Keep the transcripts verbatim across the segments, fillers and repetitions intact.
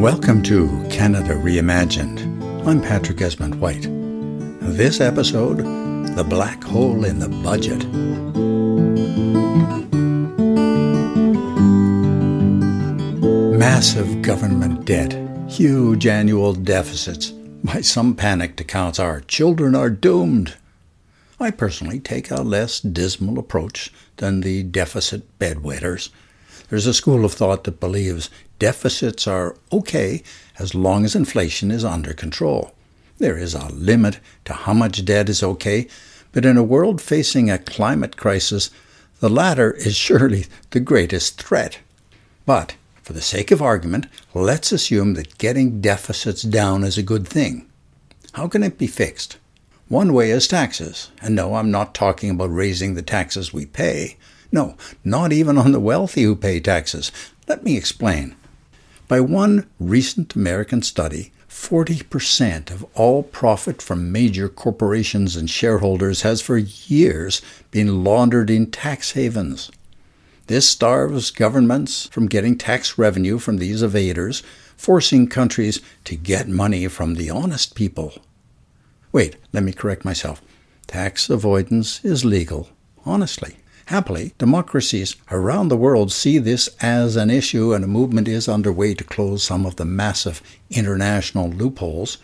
Welcome to Canada Reimagined. I'm Patrick Desmond White. This episode, The Black Hole in the Budget. Massive government debt, huge annual deficits. By some panicked accounts, our children are doomed. I personally take a less dismal approach than the deficit bedwetters. There's a school of thought that believes deficits are okay as long as inflation is under control. There is a limit to how much debt is okay, but in a world facing a climate crisis, the latter is surely the greatest threat. But, for the sake of argument, let's assume that getting deficits down is a good thing. How can it be fixed? One way is taxes. And no, I'm not talking about raising the taxes we pay. No, not even on the wealthy who pay taxes. Let me explain. By one recent American study, forty percent of all profit from major corporations and shareholders has for years been laundered in tax havens. This starves governments from getting tax revenue from these evaders, forcing countries to get money from the honest people. Wait, let me correct myself. Tax avoidance is legal, honestly. Happily, democracies around the world see this as an issue, and a movement is underway to close some of the massive international loopholes.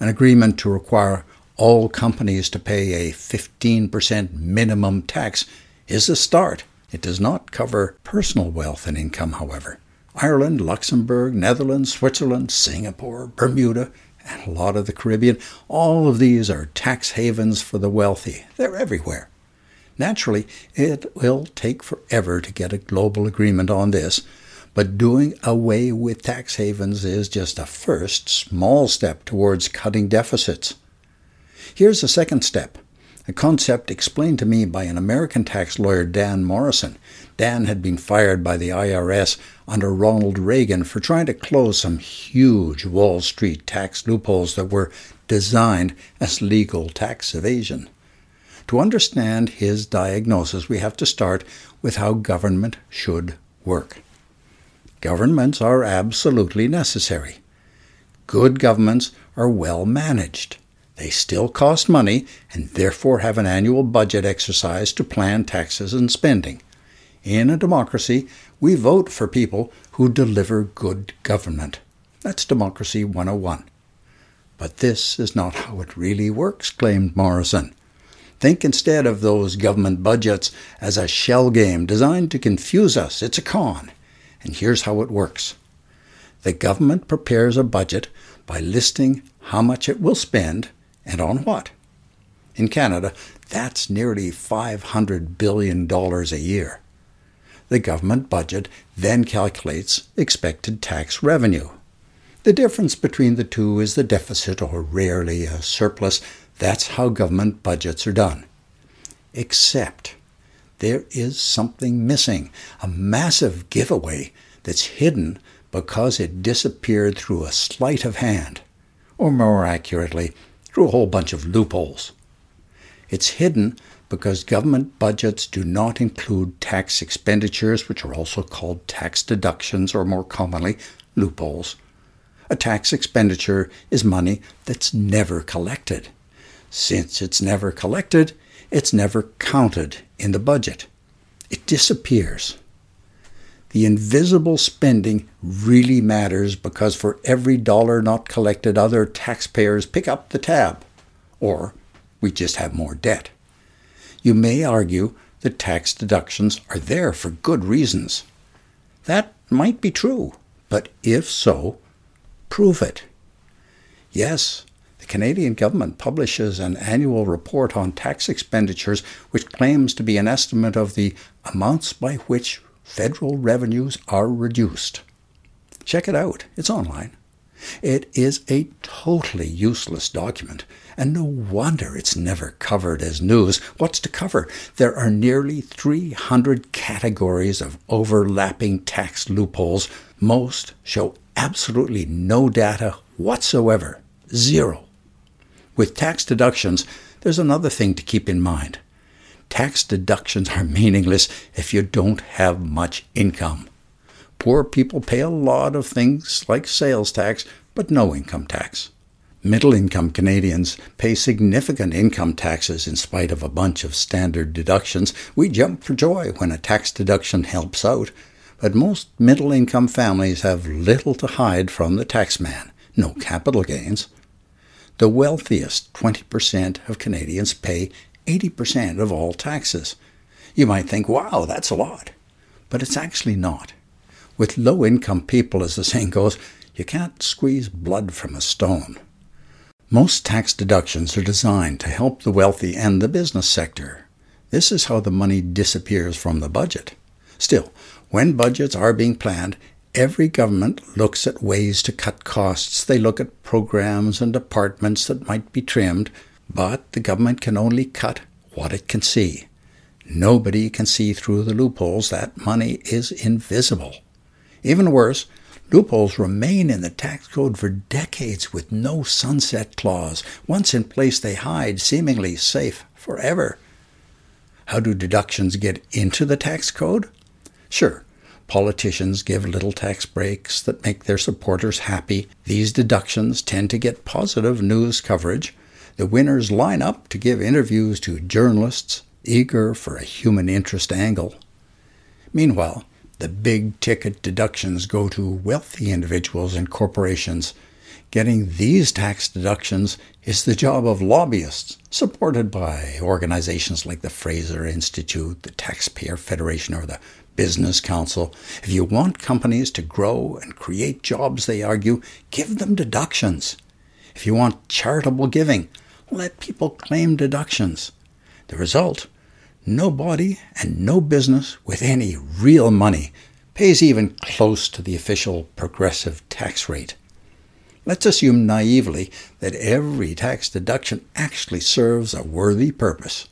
An agreement to require all companies to pay a fifteen percent minimum tax is a start. It does not cover personal wealth and income, however. Ireland, Luxembourg, Netherlands, Switzerland, Singapore, Bermuda, and a lot of the Caribbean, all of these are tax havens for the wealthy. They're everywhere. Naturally, it will take forever to get a global agreement on this, but doing away with tax havens is just a first small step towards cutting deficits. Here's the second step, a concept explained to me by an American tax lawyer, Dan Morrison. Dan had been fired by the I R S under Ronald Reagan for trying to close some huge Wall Street tax loopholes that were designed as legal tax evasion. To understand his diagnosis, we have to start with how government should work. Governments are absolutely necessary. Good governments are well managed. They still cost money and therefore have an annual budget exercise to plan taxes and spending. In a democracy, we vote for people who deliver good government. That's Democracy one oh one. But this is not how it really works, claimed Morrison. Think instead of those government budgets as a shell game designed to confuse us. It's a con. And here's how it works. The government prepares a budget by listing how much it will spend and on what. In Canada, that's nearly five hundred billion dollars a year. The government budget then calculates expected tax revenue. The difference between the two is the deficit, or rarely a surplus. That's how government budgets are done. Except there is something missing, a massive giveaway that's hidden because it disappeared through a sleight of hand, or more accurately, through a whole bunch of loopholes. It's hidden because government budgets do not include tax expenditures, which are also called tax deductions, or more commonly, loopholes. A tax expenditure is money that's never collected. Since it's never collected, it's never counted in the budget. It disappears. The invisible spending really matters because for every dollar not collected, other taxpayers pick up the tab, or we just have more debt. You may argue that tax deductions are there for good reasons. That might be true, but if so, prove it. Yes, the Canadian government publishes an annual report on tax expenditures which claims to be an estimate of the amounts by which federal revenues are reduced. Check it out. It's online. It is a totally useless document, and no wonder it's never covered as news. What's to cover? There are nearly three hundred categories of overlapping tax loopholes. Most show absolutely no data whatsoever. Zero. With tax deductions, there's another thing to keep in mind. Tax deductions are meaningless if you don't have much income. Poor people pay a lot of things like sales tax, but no income tax. Middle-income Canadians pay significant income taxes in spite of a bunch of standard deductions. We jump for joy when a tax deduction helps out. But most middle-income families have little to hide from the tax man. No capital gains. The wealthiest twenty percent of Canadians pay eighty percent of all taxes. You might think, wow, that's a lot. But it's actually not. With low-income people, as the saying goes, you can't squeeze blood from a stone. Most tax deductions are designed to help the wealthy and the business sector. This is how the money disappears from the budget. Still, when budgets are being planned, every government looks at ways to cut costs. They look at programs and departments that might be trimmed, but the government can only cut what it can see. Nobody can see through the loopholes. That money is invisible. Even worse, loopholes remain in the tax code for decades with no sunset clause. Once in place, they hide, seemingly safe forever. How do deductions get into the tax code? Sure, politicians give little tax breaks that make their supporters happy. These deductions tend to get positive news coverage. The winners line up to give interviews to journalists eager for a human interest angle. Meanwhile, the big-ticket deductions go to wealthy individuals and corporations. Getting these tax deductions is the job of lobbyists, supported by organizations like the Fraser Institute, the Taxpayer Federation, or the Business Council. If you want companies to grow and create jobs, they argue, give them deductions. If you want charitable giving, let people claim deductions. The result? Nobody and no business with any real money pays even close to the official progressive tax rate. Let's assume naively that every tax deduction actually serves a worthy purpose.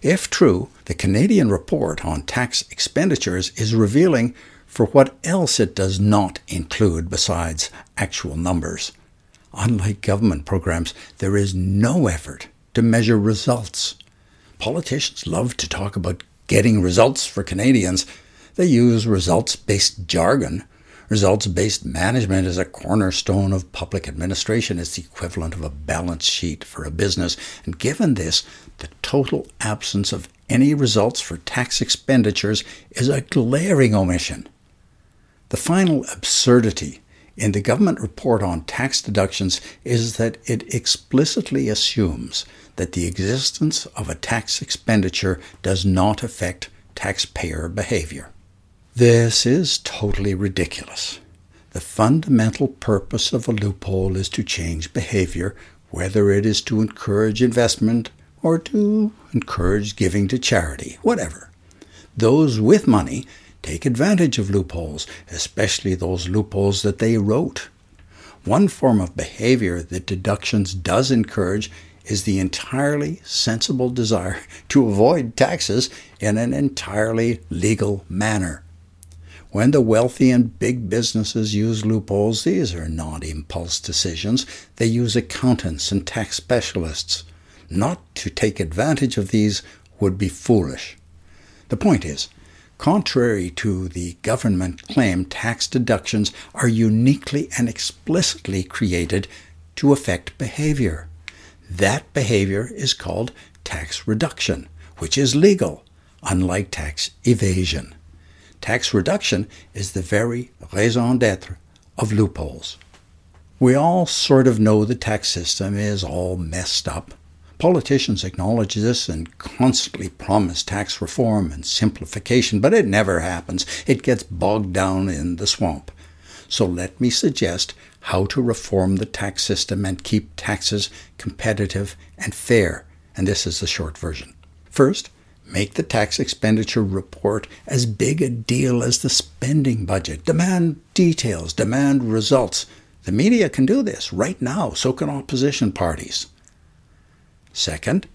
If true, the Canadian Report on Tax Expenditures is revealing for what else it does not include besides actual numbers. Unlike government programs, there is no effort to measure results. Politicians love to talk about getting results for Canadians. They use results-based jargon. Results-based management is a cornerstone of public administration. It's the equivalent of a balance sheet for a business. And given this, the total absence of any results for tax expenditures is a glaring omission. The final absurdity in the government report on tax deductions is that it explicitly assumes that the existence of a tax expenditure does not affect taxpayer behavior. This is totally ridiculous. The fundamental purpose of a loophole is to change behavior, whether it is to encourage investment or to encourage giving to charity, whatever. Those with money take advantage of loopholes, especially those loopholes that they wrote. One form of behavior that deductions does encourage is the entirely sensible desire to avoid taxes in an entirely legal manner. When the wealthy and big businesses use loopholes, these are not impulse decisions. They use accountants and tax specialists. Not to take advantage of these would be foolish. The point is, contrary to the government claim, tax deductions are uniquely and explicitly created to affect behavior. That behavior is called tax reduction, which is legal, unlike tax evasion. Tax reduction is the very raison d'être of loopholes. We all sort of know the tax system is all messed up. Politicians acknowledge this and constantly promise tax reform and simplification, but it never happens. It gets bogged down in the swamp. So let me suggest how to reform the tax system and keep taxes competitive and fair. And this is the short version. First, make the tax expenditure report as big a deal as the spending budget. Demand details, demand results. The media can do this right now, so can opposition parties. Second,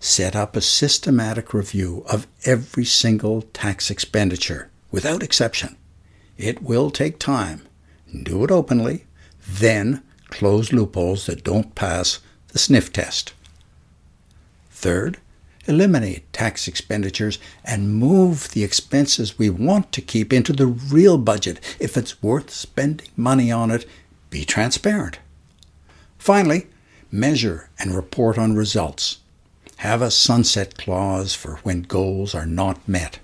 set up a systematic review of every single tax expenditure, without exception. It will take time. Do it openly, then close loopholes that don't pass the sniff test. Third, eliminate tax expenditures and move the expenses we want to keep into the real budget. If it's worth spending money on it, be transparent. Finally, measure and report on results. Have a sunset clause for when goals are not met.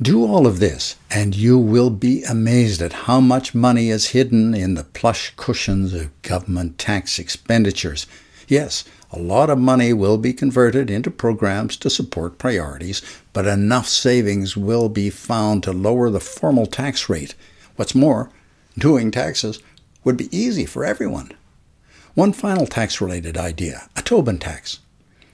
Do all of this, and you will be amazed at how much money is hidden in the plush cushions of government tax expenditures. Yes, a lot of money will be converted into programs to support priorities, but enough savings will be found to lower the formal tax rate. What's more, doing taxes would be easy for everyone. One final tax-related idea, a Tobin tax.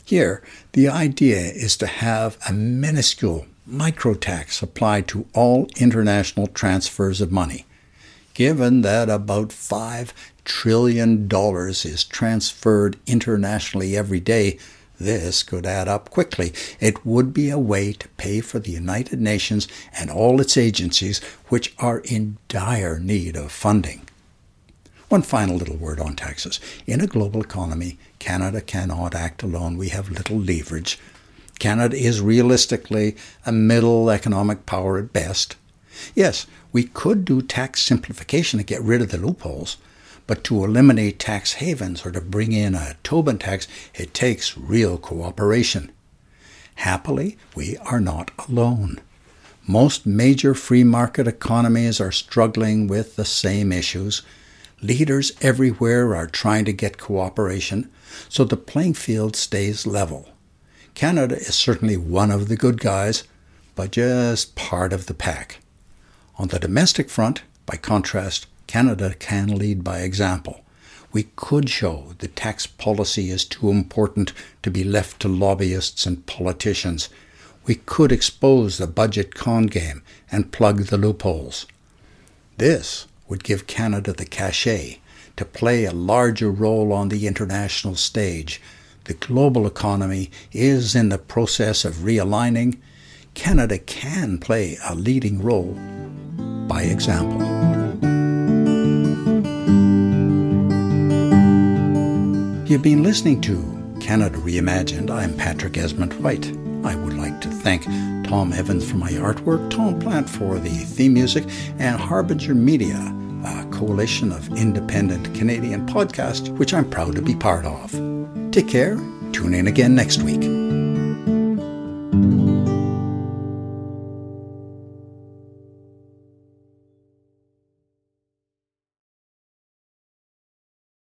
Here, the idea is to have a minuscule microtax applied to all international transfers of money. Given that about five trillion dollars is transferred internationally every day, this could add up quickly. It would be a way to pay for the United Nations and all its agencies, which are in dire need of funding. One final little word on taxes. In a global economy, Canada cannot act alone. We have little leverage. Canada is realistically a middle economic power at best. Yes, we could do tax simplification to get rid of the loopholes, but to eliminate tax havens or to bring in a Tobin tax, it takes real cooperation. Happily, we are not alone. Most major free market economies are struggling with the same issues. Leaders everywhere are trying to get cooperation, so the playing field stays level. Canada is certainly one of the good guys, but just part of the pack. On the domestic front, by contrast, Canada can lead by example. We could show that tax policy is too important to be left to lobbyists and politicians. We could expose the budget con game and plug the loopholes. This would give Canada the cachet to play a larger role on the international stage. The global economy is in the process of realigning. Canada can play a leading role by example. You've been listening to Canada Reimagined. I'm Patrick Desmond White. I would like to thank Tom Evans for my artwork, Tom Plant for the theme music, and Harbinger Media, a coalition of independent Canadian podcasts which I'm proud to be part of. Take care. Tune in again next week.